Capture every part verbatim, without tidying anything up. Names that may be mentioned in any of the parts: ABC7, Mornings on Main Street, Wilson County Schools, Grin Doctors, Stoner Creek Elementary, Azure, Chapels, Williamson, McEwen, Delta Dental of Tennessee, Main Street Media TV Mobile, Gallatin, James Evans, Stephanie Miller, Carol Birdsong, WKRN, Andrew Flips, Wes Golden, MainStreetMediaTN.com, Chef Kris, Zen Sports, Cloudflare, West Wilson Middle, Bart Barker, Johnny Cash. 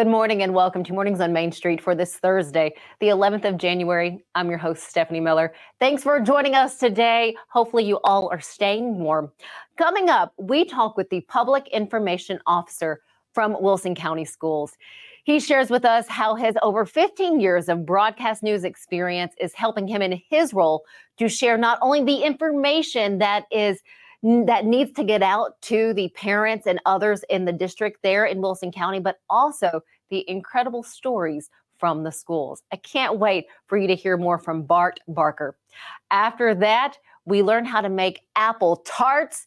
Good morning and welcome to Mornings on Main Street for this Thursday, the eleventh of January. I'm your host, Stephanie Miller. Thanks for joining us today. Hopefully you all are staying warm. Coming up, we talk with the Public Information Officer from Wilson County Schools. He shares with us how his over fifteen years of broadcast news experience is helping him in his role to share not only the information that is that needs to get out to the parents and others in the district there in Wilson County, but also the incredible stories from the schools. I can't wait for you to hear more from Bart Barker. After that, we learn how to make apple tarts.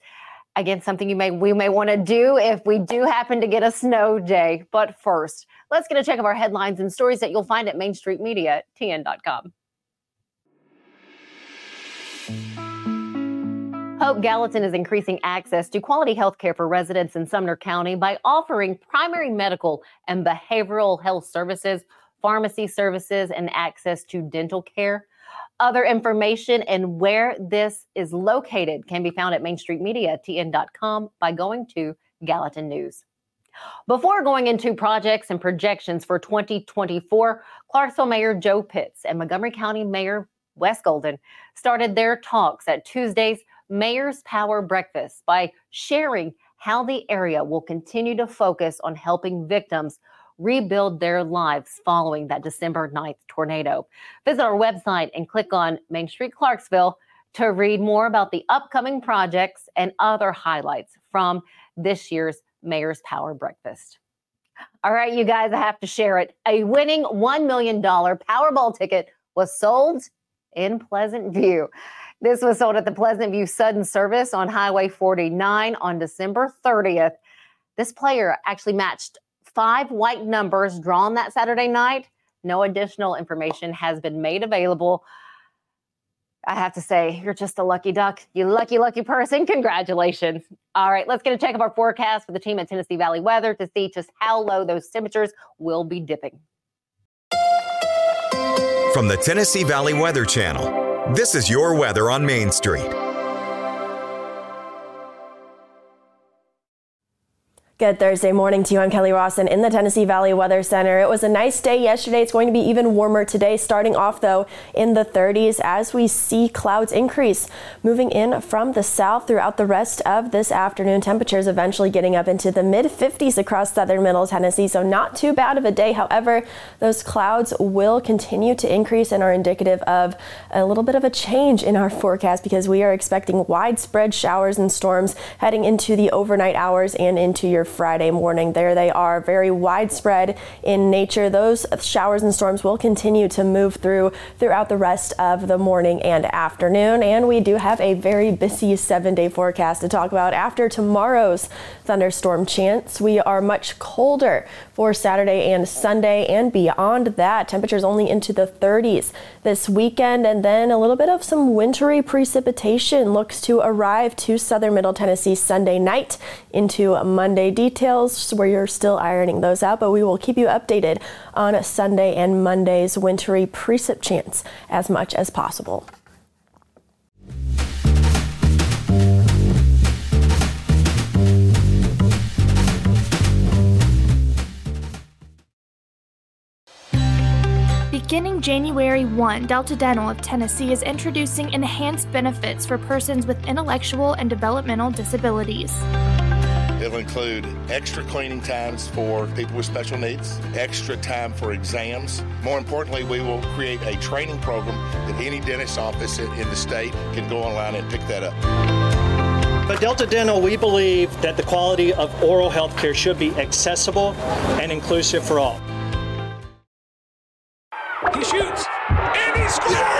Again, something you may we may want to do if we do happen to get a snow day. But first, let's get a check of our headlines and stories that you'll find at Main Street Media T N dot com. Hope Gallatin is increasing access to quality health care for residents in Sumner County by offering primary medical and behavioral health services, pharmacy services, and access to dental care. Other information and where this is located can be found at Main Street Media T N dot com by going to Gallatin News. Before going into projects and projections for twenty twenty-four, Clarksville Mayor Joe Pitts and Montgomery County Mayor Wes Golden started their talks at Tuesday's Mayor's Power Breakfast by sharing how the area will continue to focus on helping victims rebuild their lives following that December ninth tornado. Visit our website and click on Main Street Clarksville to read more about the upcoming projects and other highlights from this year's Mayor's Power Breakfast. All right, you guys, I have to share it. A winning one million dollars Powerball ticket was sold in Pleasant View. This was sold at the Pleasant View Sudden Service on Highway forty-nine on December thirtieth. This player actually matched five white numbers drawn that Saturday night. No additional information has been made available. I have to say, you're just a lucky duck. You lucky, lucky person. Congratulations. All right, let's get a check of our forecast for the team at Tennessee Valley Weather to see just how low those temperatures will be dipping. From the Tennessee Valley Weather Channel, this is your weather on Main Street. Good Thursday morning to you. I'm Kelly Ross, and in the Tennessee Valley Weather Center. It was a nice day yesterday. It's going to be even warmer today, starting off though in the thirties as we see clouds increase moving in from the south throughout the rest of this afternoon. Temperatures eventually getting up into the mid fifties across southern middle Tennessee, so not too bad of a day. However, those clouds will continue to increase and are indicative of a little bit of a change in our forecast because we are expecting widespread showers and storms heading into the overnight hours and into your Friday morning. There they are, very widespread in nature. Those showers and storms will continue to move through throughout the rest of the morning and afternoon. And we do have a very busy seven day forecast to talk about after tomorrow's thunderstorm chance. We are much colder for Saturday and Sunday, and beyond that, temperatures only into the thirties this weekend. And then a little bit of some wintry precipitation looks to arrive to southern middle Tennessee Sunday night into Monday. Details where you're still ironing those out, but we will keep you updated on Sunday and Monday's wintry precip chance as much as possible. Beginning January first, Delta Dental of Tennessee is introducing enhanced benefits for persons with intellectual and developmental disabilities. It'll include extra cleaning times for people with special needs, extra time for exams. More importantly, we will create a training program that any dentist office in the state can go online and pick that up. At Delta Dental, we believe that the quality of oral health care should be accessible and inclusive for all. He shoots, and he scores! Yeah!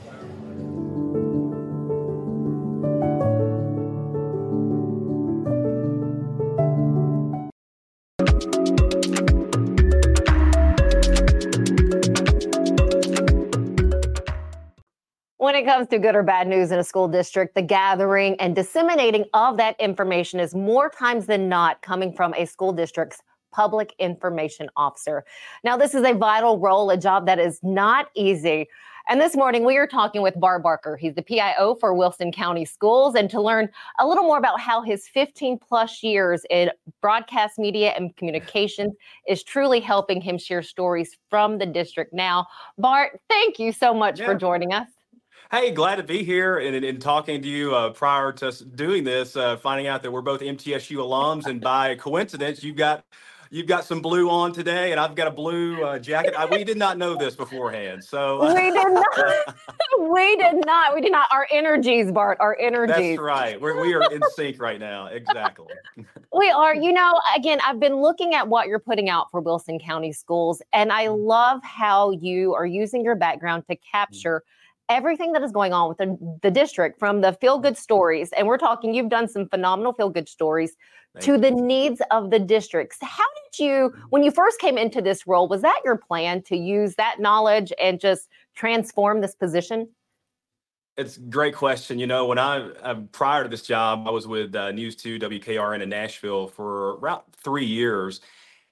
When it comes to good or bad news in a school district, the gathering and disseminating of that information is more times than not coming from a school district's public information officer. Now, this is a vital role, a job that is not easy. And this morning, we are talking with Bart Barker. He's the P I O for Wilson County Schools. And to learn a little more about how his fifteen plus years in broadcast media and communications is truly helping him share stories from the district now. Bart, thank you so much yeah. for joining us. Hey, glad to be here and, and, and talking to you uh, prior to doing this, uh, finding out that we're both M T S U alums. And by coincidence, you've got you've got some blue on today and I've got a blue uh, jacket. I, we did not know this beforehand. So uh, we did not. We did not. We did not. Our energies, Bart, our energies. That's right. We're, we are in sync right now. Exactly. We are. You know, again, I've been looking at what you're putting out for Wilson County Schools, and I love how you are using your background to capture everything that is going on within the district, from the feel-good stories, and we're talking, you've done some phenomenal feel-good stories, Thank to you. The needs of the districts. How did you, when you first came into this role, was that your plan to use that knowledge and just transform this position? It's a great question. You know, when I, I prior to this job, I was with uh, News two W K R N in Nashville for about three years.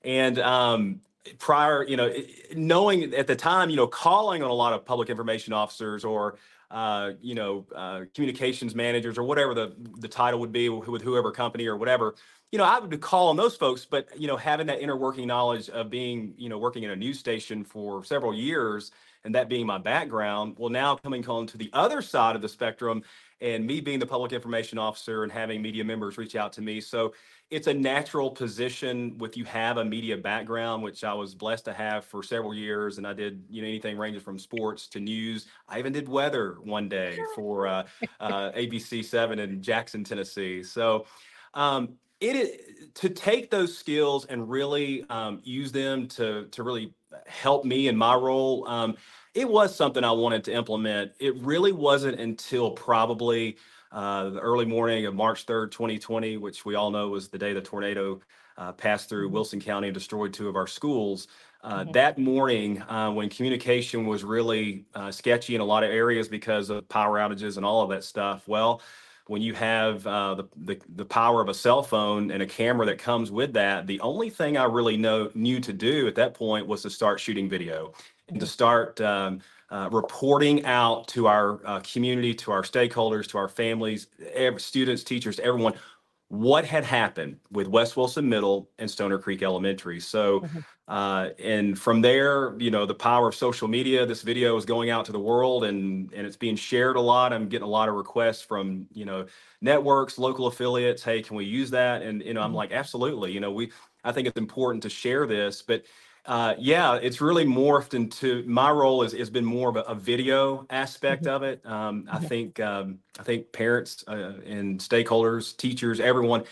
And, um, prior, you know, knowing at the time, you know, calling on a lot of public information officers or, uh, you know, uh, communications managers or whatever the, the title would be with whoever company or whatever, you know, I would call on those folks. But, you know, having that inner working knowledge of being, you know, working in a news station for several years and that being my background, well, now coming on to the other side of the spectrum and me being the public information officer and having media members reach out to me. So it's a natural position with you have a media background, which I was blessed to have for several years. And I did, you know, anything ranges from sports to news. I even did weather one day for uh, uh, A B C seven in Jackson, Tennessee. So um, it is, to take those skills and really um, use them to, to really help me in my role. Um, it was something I wanted to implement. It really wasn't until probably uh, the early morning of March third, twenty twenty, which we all know was the day the tornado uh, passed through Wilson County and destroyed two of our schools. Uh, mm-hmm. That morning uh, when communication was really uh, sketchy in a lot of areas because of power outages and all of that stuff. Well, when you have uh, the, the the power of a cell phone and a camera that comes with that, the only thing I really know, knew to do at that point was to start shooting video and to start um, uh, reporting out to our uh, community, to our stakeholders, to our families, every, students, teachers, everyone, what had happened with West Wilson Middle and Stoner Creek Elementary. So, uh, and from there, you know, the power of social media, this video is going out to the world and, and it's being shared a lot. I'm getting a lot of requests from, you know, networks, local affiliates. Hey, can we use that? And, you know, I'm like, absolutely. You know, we, I think it's important to share this, but Uh, yeah, it's really morphed into my role is has been more of a, a video aspect mm-hmm. of it. Um, I think um, I think parents uh, and stakeholders, teachers, everyone,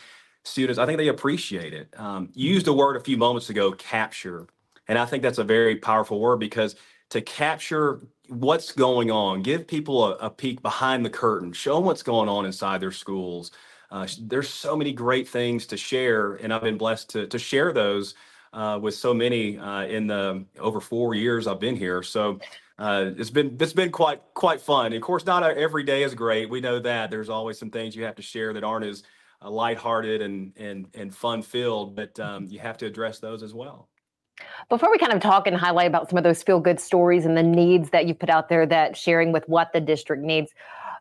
students, I think they appreciate it. Um, you used a word a few moments ago, capture, and I think that's a very powerful word because to capture what's going on, give people a, a peek behind the curtain, show them what's going on inside their schools. Uh, there's so many great things to share, and I've been blessed to to share those. Uh, with so many uh, in the over four years I've been here, so uh, it's been it's been quite quite fun. And of course, not every day is great. We know that there's always some things you have to share that aren't as uh, lighthearted and and and fun filled, but um, you have to address those as well. Before we kind of talk and highlight about some of those feel good stories and the needs that you put out there, that sharing with what the district needs,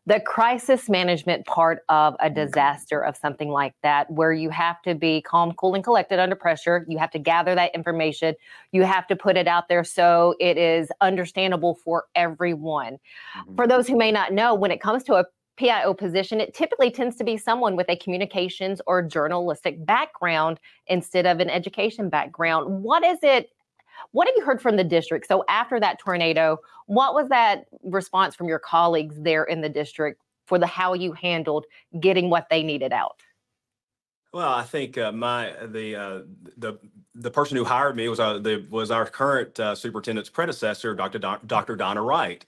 the crisis management part of a disaster of something like that, where you have to be calm, cool, and collected under pressure. You have to gather that information. You have to put it out there so it is understandable for everyone. Mm-hmm. For those who may not know, when it comes to a P I O position, it typically tends to be someone with a communications or journalistic background instead of an education background. What is it? What have you heard from the district? So after that tornado, what was that response from your colleagues there in the district for the how you handled getting what they needed out? Well, I think uh, my the uh, the the person who hired me was uh, the, was our current uh, superintendent's predecessor, Doctor Do- Doctor Donna Wright.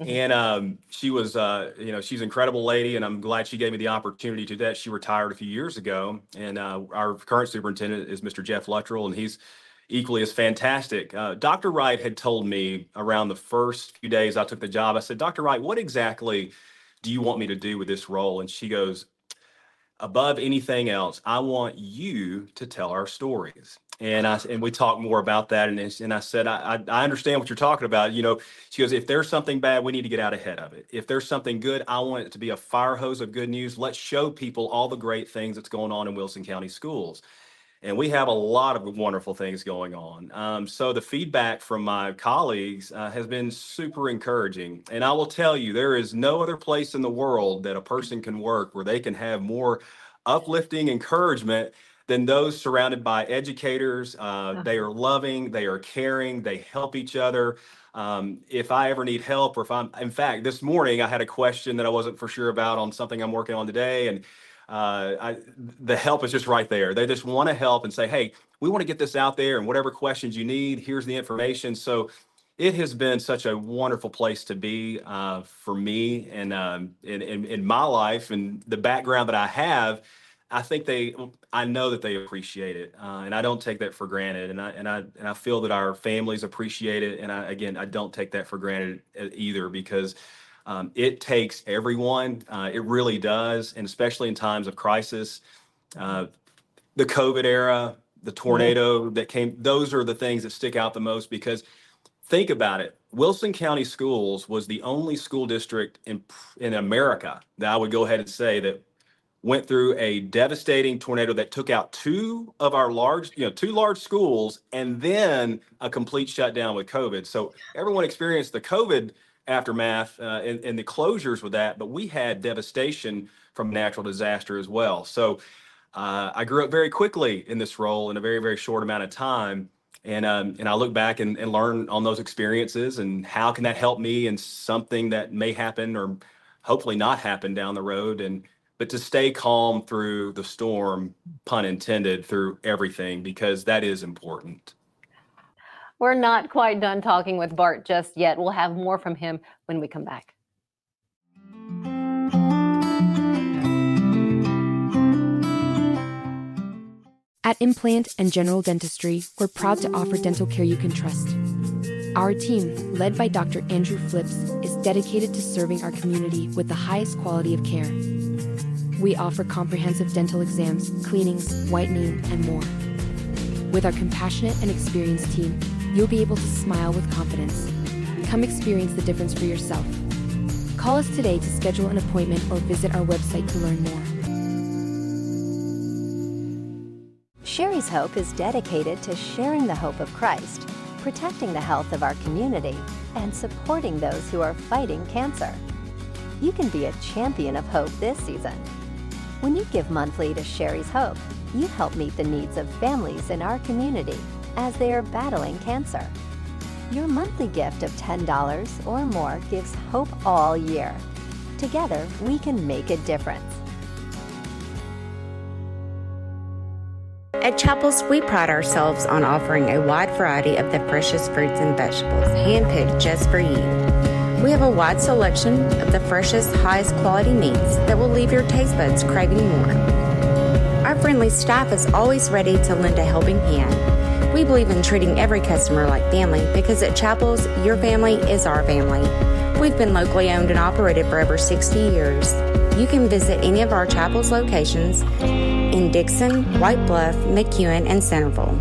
And um, she was, uh, you know, she's an incredible lady, and I'm glad she gave me the opportunity to do that. She retired a few years ago, and uh, our current superintendent is Mister Jeff Luttrell, and he's equally as fantastic. Uh, Doctor Wright had told me around the first few days I took the job, I said, Doctor Wright, what exactly do you want me to do with this role? And she goes, above anything else, I want you to tell our stories. And I and we talked more about that. And, and I said, I, I understand what you're talking about. You know, she goes, if there's something bad, we need to get out ahead of it. If there's something good, I want it to be a fire hose of good news. Let's show people all the great things that's going on in Wilson County Schools. And we have a lot of wonderful things going on. Um, so the feedback from my colleagues uh, has been super encouraging. And I will tell you, there is no other place in the world that a person can work where they can have more uplifting encouragement than those surrounded by educators. Uh, they are loving, they are caring, they help each other. Um, if I ever need help, or if I'm, in fact, this morning I had a question that I wasn't for sure about on something I'm working on today. And uh, I, the help is just right there. They just want to help and say, hey, we want to get this out there, and whatever questions you need, here's the information. So it has been such a wonderful place to be uh, for me and um, in, in, in my life and the background that I have. I think they, I know that they appreciate it, uh, and I don't take that for granted. And I and I and I feel that our families appreciate it. And I, again, I don't take that for granted either, because um, it takes everyone. Uh, it really does, and especially in times of crisis, uh, the COVID era, the tornado mm-hmm. that came. Those are the things that stick out the most, because think about it. Wilson County Schools was the only school district in in America that I would go ahead and say that went through a devastating tornado that took out two of our large, you know, two large schools, and then a complete shutdown with COVID. So everyone experienced the COVID aftermath uh, and, and the closures with that, but we had devastation from natural disaster as well. So uh, I grew up very quickly in this role in a very, very short amount of time. And um, and I look back and, and learn on those experiences, and how can that help me in something that may happen or hopefully not happen down the road. And But to stay calm through the storm, pun intended, through everything, because that is important. We're not quite done talking with Bart just yet. We'll have more from him when we come back. At Implant and General Dentistry, we're proud to offer dental care you can trust. Our team, led by Doctor Andrew Flips, is dedicated to serving our community with the highest quality of care. We offer comprehensive dental exams, cleanings, whitening, and more. With our compassionate and experienced team, you'll be able to smile with confidence. Come experience the difference for yourself. Call us today to schedule an appointment or visit our website to learn more. Sherry's Hope is dedicated to sharing the hope of Christ, protecting the health of our community, and supporting those who are fighting cancer. You can be a champion of hope this season. When you give monthly to Sherry's Hope, you help meet the needs of families in our community as they are battling cancer. Your monthly gift of ten dollars or more gives hope all year. Together, we can make a difference. At Chapels, we pride ourselves on offering a wide variety of the freshest fruits and vegetables, handpicked just for you. We have a wide selection of the freshest, highest quality meats that will leave your taste buds craving more. Our friendly staff is always ready to lend a helping hand. We believe in treating every customer like family, because at Chapels, your family is our family. We've been locally owned and operated for over sixty years. You can visit any of our Chapels locations in Dixon, White Bluff, McEwen, and Centerville.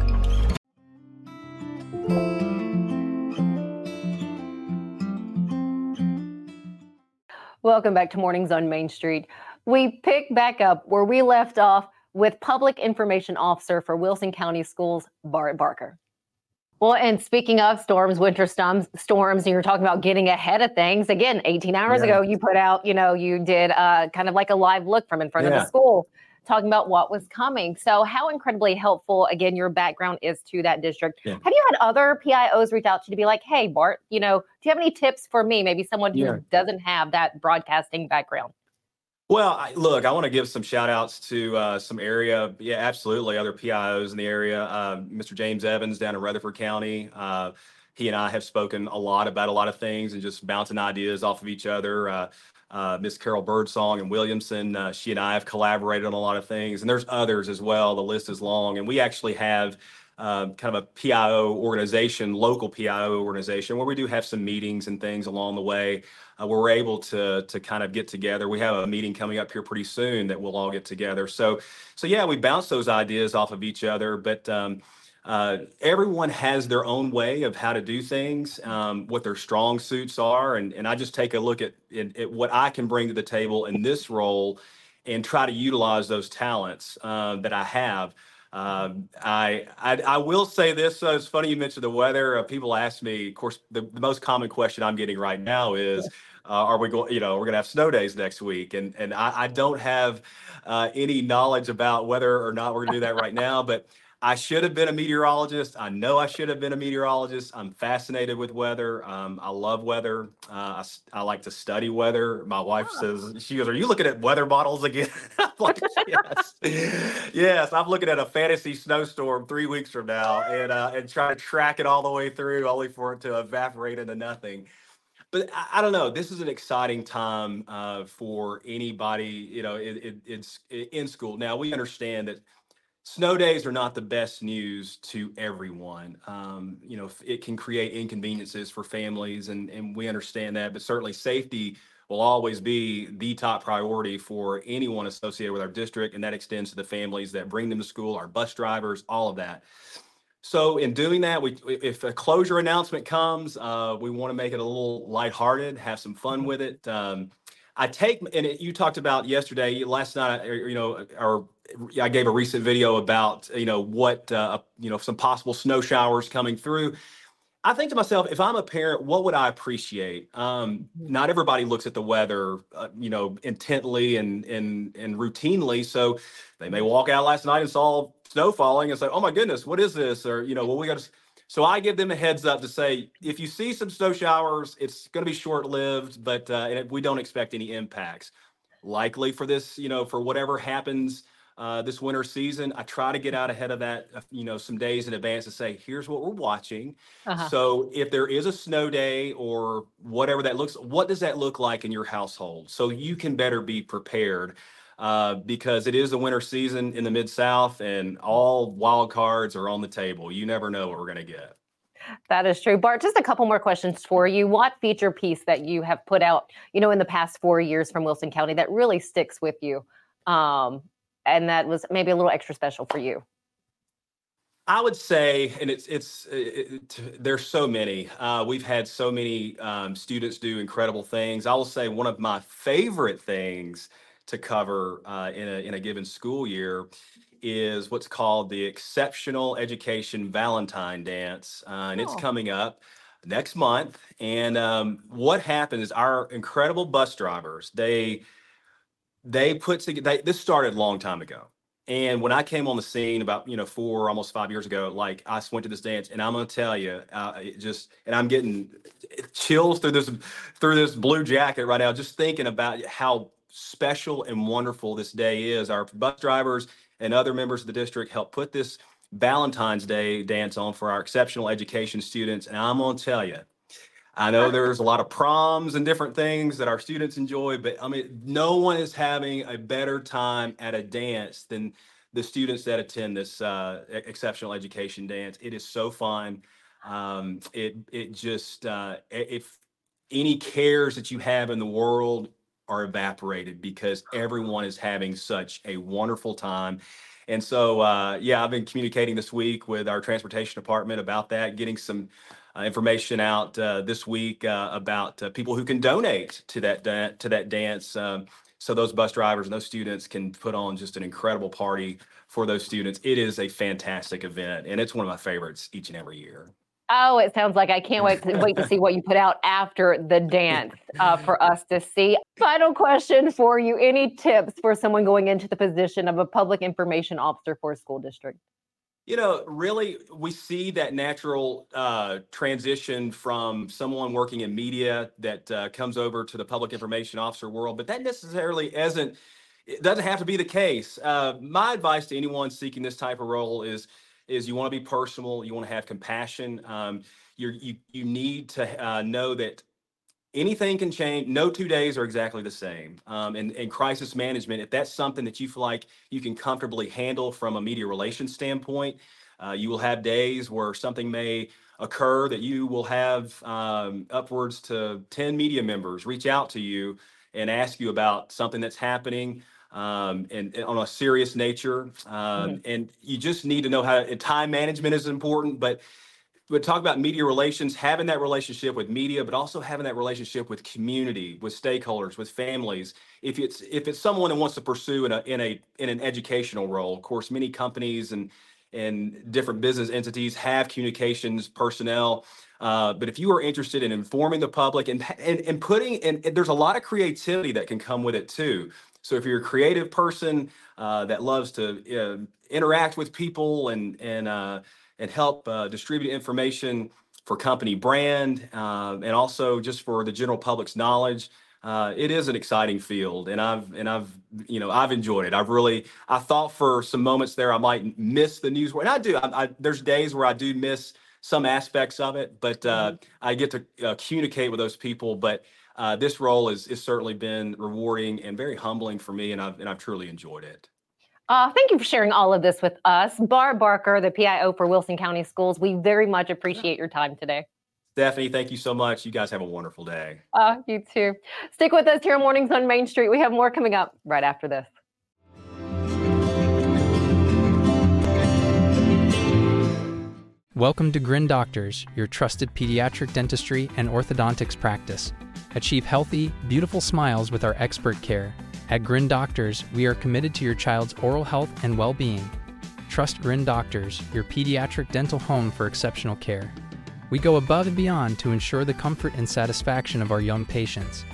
Welcome back to Mornings on Main Street. We pick back up where we left off with Public Information Officer for Wilson County Schools, Bart Barker. Well, and speaking of storms, winter storms, storms, and you're talking about getting ahead of things. Again, eighteen hours yeah. ago, you put out, you know, you did uh, kind of like a live look from in front yeah. of the school, talking about what was coming. So how incredibly helpful, again, your background is to that district. Yeah. Have you had other P I Os reach out to you to be like, hey, Bart, you know, do you have any tips for me? Maybe someone who yeah. doesn't have that broadcasting background. Well, I, look, I want to give some shout outs to uh, some area. Yeah, absolutely. Other P I Os in the area. Uh, Mister James Evans down in Rutherford County. Uh, he and I have spoken a lot about a lot of things and just bouncing ideas off of each other. Uh, uh, Miss Carol Birdsong in Williamson. Uh, she and I have collaborated on a lot of things, and there's others as well. The list is long, and we actually have Uh, kind of a P I O organization, local P I O organization, where we do have some meetings and things along the way uh, where we're able to to kind of get together. We have a meeting coming up here pretty soon that we'll all get together. So, so yeah, we bounce those ideas off of each other, but um, uh, everyone has their own way of how to do things, um, what their strong suits are. And, and I just take a look at, at, at what I can bring to the table in this role and try to utilize those talents uh, that I have. Uh, I, I I will say this. So it's funny you mentioned the weather. Uh, people ask me, of course, the, the most common question I'm getting right now is, uh, are we going? You know, we're going to have snow days next week, and and I, I don't have uh, any knowledge about whether or not we're going to do that right now. But I should have been a meteorologist. I know I should have been a meteorologist. I'm fascinated with weather. Um, I love weather. Uh, I, I like to study weather. My wife oh. says, she goes, are you looking at weather models again? I'm like, yes. yes, I'm looking at a fantasy snowstorm three weeks from now and, uh, and try to track it all the way through, only for it to evaporate into nothing. But I, I don't know. This is an exciting time uh, for anybody, you know, it, it, it's it, in school. Now, we understand that snow days are not the best news to everyone. Um, you know, it can create inconveniences for families, and, and we understand that, but certainly safety will always be the top priority for anyone associated with our district, and that extends to the families that bring them to school, our bus drivers, all of that. So in doing that, we, if a closure announcement comes, uh, we want to make it a little lighthearted, have some fun with it. Um, I take, and it, you talked about yesterday, last night, you know, or I gave a recent video about, you know, what, uh, you know, some possible snow showers coming through. I think to myself, if I'm a parent, what would I appreciate? Um, not everybody looks at the weather, uh, you know, intently and, and, and routinely. So they may walk out last night and saw snow falling and say, oh my goodness, what is this? Or, you know, well, we got to. So I give them a heads up to say, if you see some snow showers, it's going to be short-lived, but uh, we don't expect any impacts. Likely for this, you know, for whatever happens uh, this winter season, I try to get out ahead of that, you know, some days in advance to say, here's what we're watching. Uh-huh. So if there is a snow day or whatever that looks, what does that look like in your household? So you can better be prepared. Uh, because it is the winter season in the Mid-South, and all wild cards are on the table. You never know what we're going to get. That is true. Bart, just a couple more questions for you. What feature piece that you have put out, you know, in the past four years from Wilson County that really sticks with you, um, and that was maybe a little extra special for you? I would say, and it's, it's, it, it, there's so many, uh, we've had so many um, students do incredible things. I will say one of my favorite things to cover uh, in a in a given school year is what's called the Exceptional Education Valentine Dance, uh, and oh. it's coming up next month. And um, what happens is our incredible bus drivers they they put together. This started a long time ago, and when I came on the scene about you know four almost five years ago, like I went to this dance, and I'm gonna tell you, uh, it just and I'm getting chills through this through this blue jacket right now, just thinking about how special and wonderful this day is. Our bus drivers and other members of the district helped put this Valentine's Day dance on for our exceptional education students. And I'm going to tell you, I know there's a lot of proms and different things that our students enjoy, but I mean, no one is having a better time at a dance than the students that attend this uh, exceptional education dance. It is so fun. Um, it, it just, uh, if any cares that you have in the world are evaporated because everyone is having such a wonderful time. And so, uh, yeah, I've been communicating this week with our transportation department about that, getting some uh, information out uh, this week uh, about uh, people who can donate to that da- to that dance. Um, so those bus drivers and those students can put on just an incredible party for those students. It is a fantastic event, and it's one of my favorites each and every year. Oh, it sounds like I can't wait to wait to see what you put out after the dance uh, for us to see. Final question for you. Any tips for someone going into the position of a public information officer for a school district? You know, really, we see that natural uh, transition from someone working in media that uh, comes over to the public information officer world, but that necessarily isn't, it doesn't have to be the case. Uh, my advice to anyone seeking this type of role is, is you want to be personal, you want to have compassion. Um, you're, you you need to uh, know that anything can change. No two days are exactly the same. Um, and, and crisis management, if that's something that you feel like you can comfortably handle from a media relations standpoint, uh, you will have days where something may occur that you will have um, upwards to ten media members reach out to you and ask you about something that's happening. Um, and, and on a serious nature, um, mm-hmm. and you just need to know how to, time management is important, but we talk about media relations, having that relationship with media, but also having that relationship with community, with stakeholders, with families. If it's, if it's someone who wants to pursue in a, in a, in an educational role, of course, many companies and, and different business entities have communications personnel. Uh, but if you are interested in informing the public and, and, and putting, and, and there's a lot of creativity that can come with it too. So if you're a creative person uh, that loves to uh, interact with people and and uh, and help uh, distribute information for company brand uh, and also just for the general public's knowledge, uh, it is an exciting field. And I've and I've you know I've enjoyed it. I've really I thought for some moments there I might miss the news, and I do. I, I, there's days where I do miss some aspects of it, but uh, I get to uh, communicate with those people. But Uh, this role has is, is certainly been rewarding and very humbling for me, and I've, and I've truly enjoyed it. Uh, thank you for sharing all of this with us. Bart Barker, the P I O for Wilson County Schools, we very much appreciate your time today. Stephanie, thank you so much. You guys have a wonderful day. Uh, you too. Stick with us here on Mornings on Main Street. We have more coming up right after this. Welcome to Grin Doctors, your trusted pediatric dentistry and orthodontics practice. Achieve healthy, beautiful smiles with our expert care. At Grin Doctors, we are committed to your child's oral health and well-being. Trust Grin Doctors, your pediatric dental home for exceptional care. We go above and beyond to ensure the comfort and satisfaction of our young patients.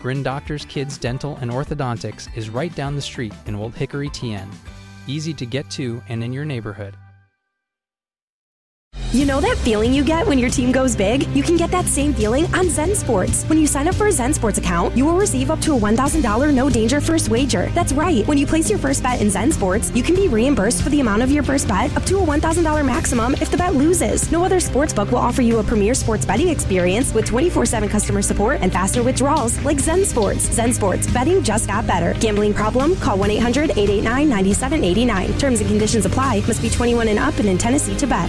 Grin Doctors Kids Dental and Orthodontics is right down the street in Old Hickory, T N. Easy to get to and in your neighborhood. You know that feeling you get when your team goes big? You can get that same feeling on Zen Sports. When you sign up for a Zen Sports account, you will receive up to a one thousand dollars no danger first wager. That's right. When you place your first bet in Zen Sports, you can be reimbursed for the amount of your first bet up to a one thousand dollars maximum if the bet loses. No other sportsbook will offer you a premier sports betting experience with twenty-four seven customer support and faster withdrawals like Zen Sports. Zen Sports. Betting just got better. Gambling problem? Call one eight hundred eight eight nine nine seven eight nine. Terms and conditions apply. Must be twenty-one and up and in Tennessee to bet.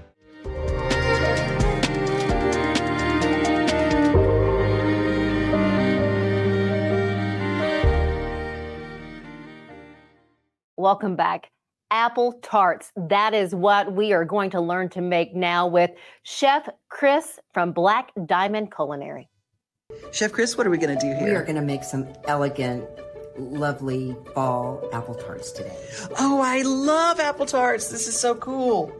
Welcome back. Apple tarts. That is what we are going to learn to make now with Chef Kris from Black Diamond Culinary. Chef Kris, what are we going to do here? We are going to make some elegant, lovely fall apple tarts today. Oh, I love apple tarts. This is so cool.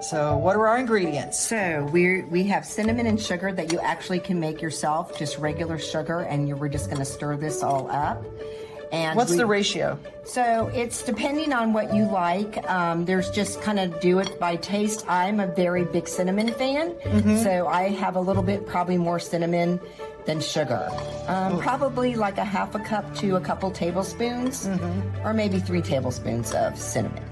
So what are our ingredients? So we we have cinnamon and sugar that you actually can make yourself, just regular sugar, and you, we're just going to stir this all up. And what's we, the ratio? So it's depending on what you like. Um, there's just kind of do it by taste. I'm a very big cinnamon fan, mm-hmm. so I have a little bit probably more cinnamon than sugar. Um, probably like a half a cup to a couple tablespoons, mm-hmm. or maybe three tablespoons of cinnamon.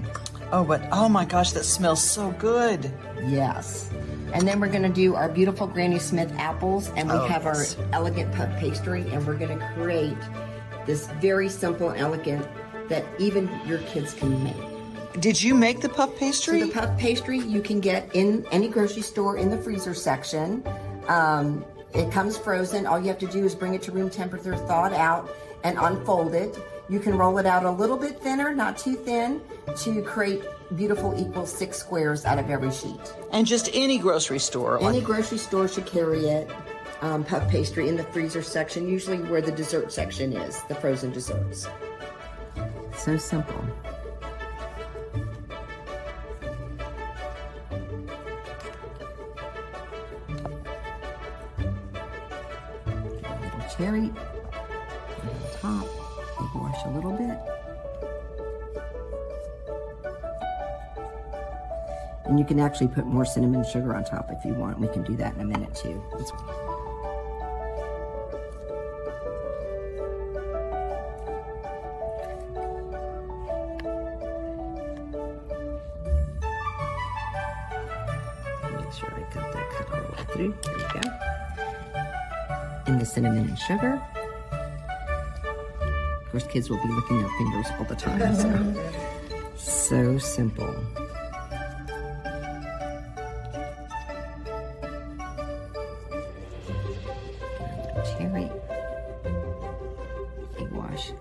Oh, but oh my gosh, that smells so good. Yes. And then we're going to do our beautiful Granny Smith apples, and we oh, have yes. our elegant puff pastry, and we're going to create this very simple and elegant that even your kids can make. Did you make the puff pastry? So the puff pastry you can get in any grocery store in the freezer section. Um, it comes frozen. All you have to do is bring it to room temperature, thaw it out, and unfold it. You can roll it out a little bit thinner, not too thin, to create beautiful equal six squares out of every sheet. And just any grocery store? Any like... grocery store should carry it. Um, puff pastry in the freezer section, usually where the dessert section is, the frozen desserts. So simple. Cherry on the top, maybe wash a little bit. And you can actually put more cinnamon sugar on top if you want. We can do that in a minute too. That's cinnamon and sugar. Of course, kids will be licking their fingers all the time. So, so simple. Cherry. Big wash.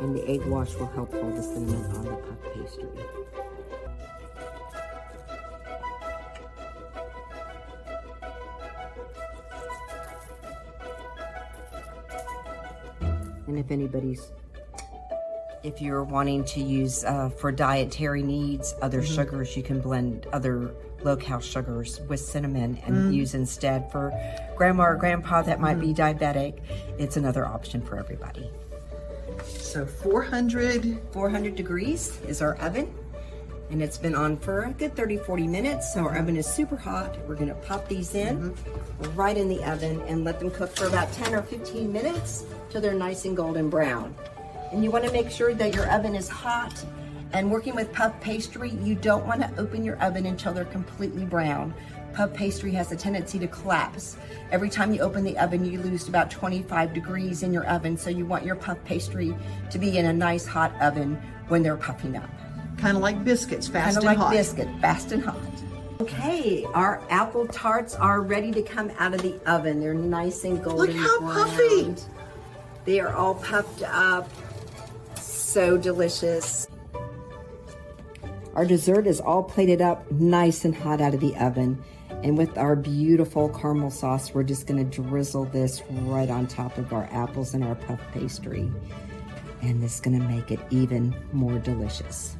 And the egg wash will help hold the cinnamon on the puff pastry. And if anybody's, if you're wanting to use uh, for dietary needs, other mm-hmm. sugars, you can blend other low-cal sugars with cinnamon and mm. use instead for grandma or grandpa that might mm. be diabetic. It's another option for everybody. So four hundred degrees is our oven, and it's been on for a good thirty, forty minutes. So our oven is super hot. We're gonna pop these in mm-hmm. right in the oven and let them cook for about ten or fifteen minutes till they're nice and golden brown. And you wanna make sure that your oven is hot, and working with puff pastry, you don't wanna open your oven until they're completely brown. Puff pastry has a tendency to collapse. Every time you open the oven, you lose about twenty-five degrees in your oven, so you want your puff pastry to be in a nice hot oven when they're puffing up. Kind of like biscuits, fast and hot. Kind of like biscuit, fast and hot. Okay, our apple tarts are ready to come out of the oven. They're nice and golden. Look how browned. Puffy! They are all puffed up. So delicious. Our dessert is all plated up nice and hot out of the oven. And with our beautiful caramel sauce, we're just gonna drizzle this right on top of our apples and our puff pastry. And this is gonna make it even more delicious.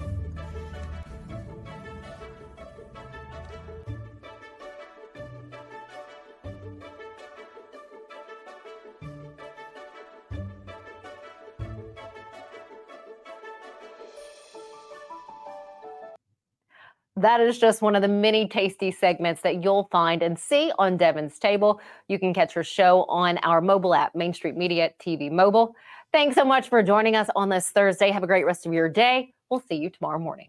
That is just one of the many tasty segments that you'll find and see on Devon's Table. You can catch her show on our mobile app, Main Street Media T V Mobile. Thanks so much for joining us on this Thursday. Have a great rest of your day. We'll see you tomorrow morning.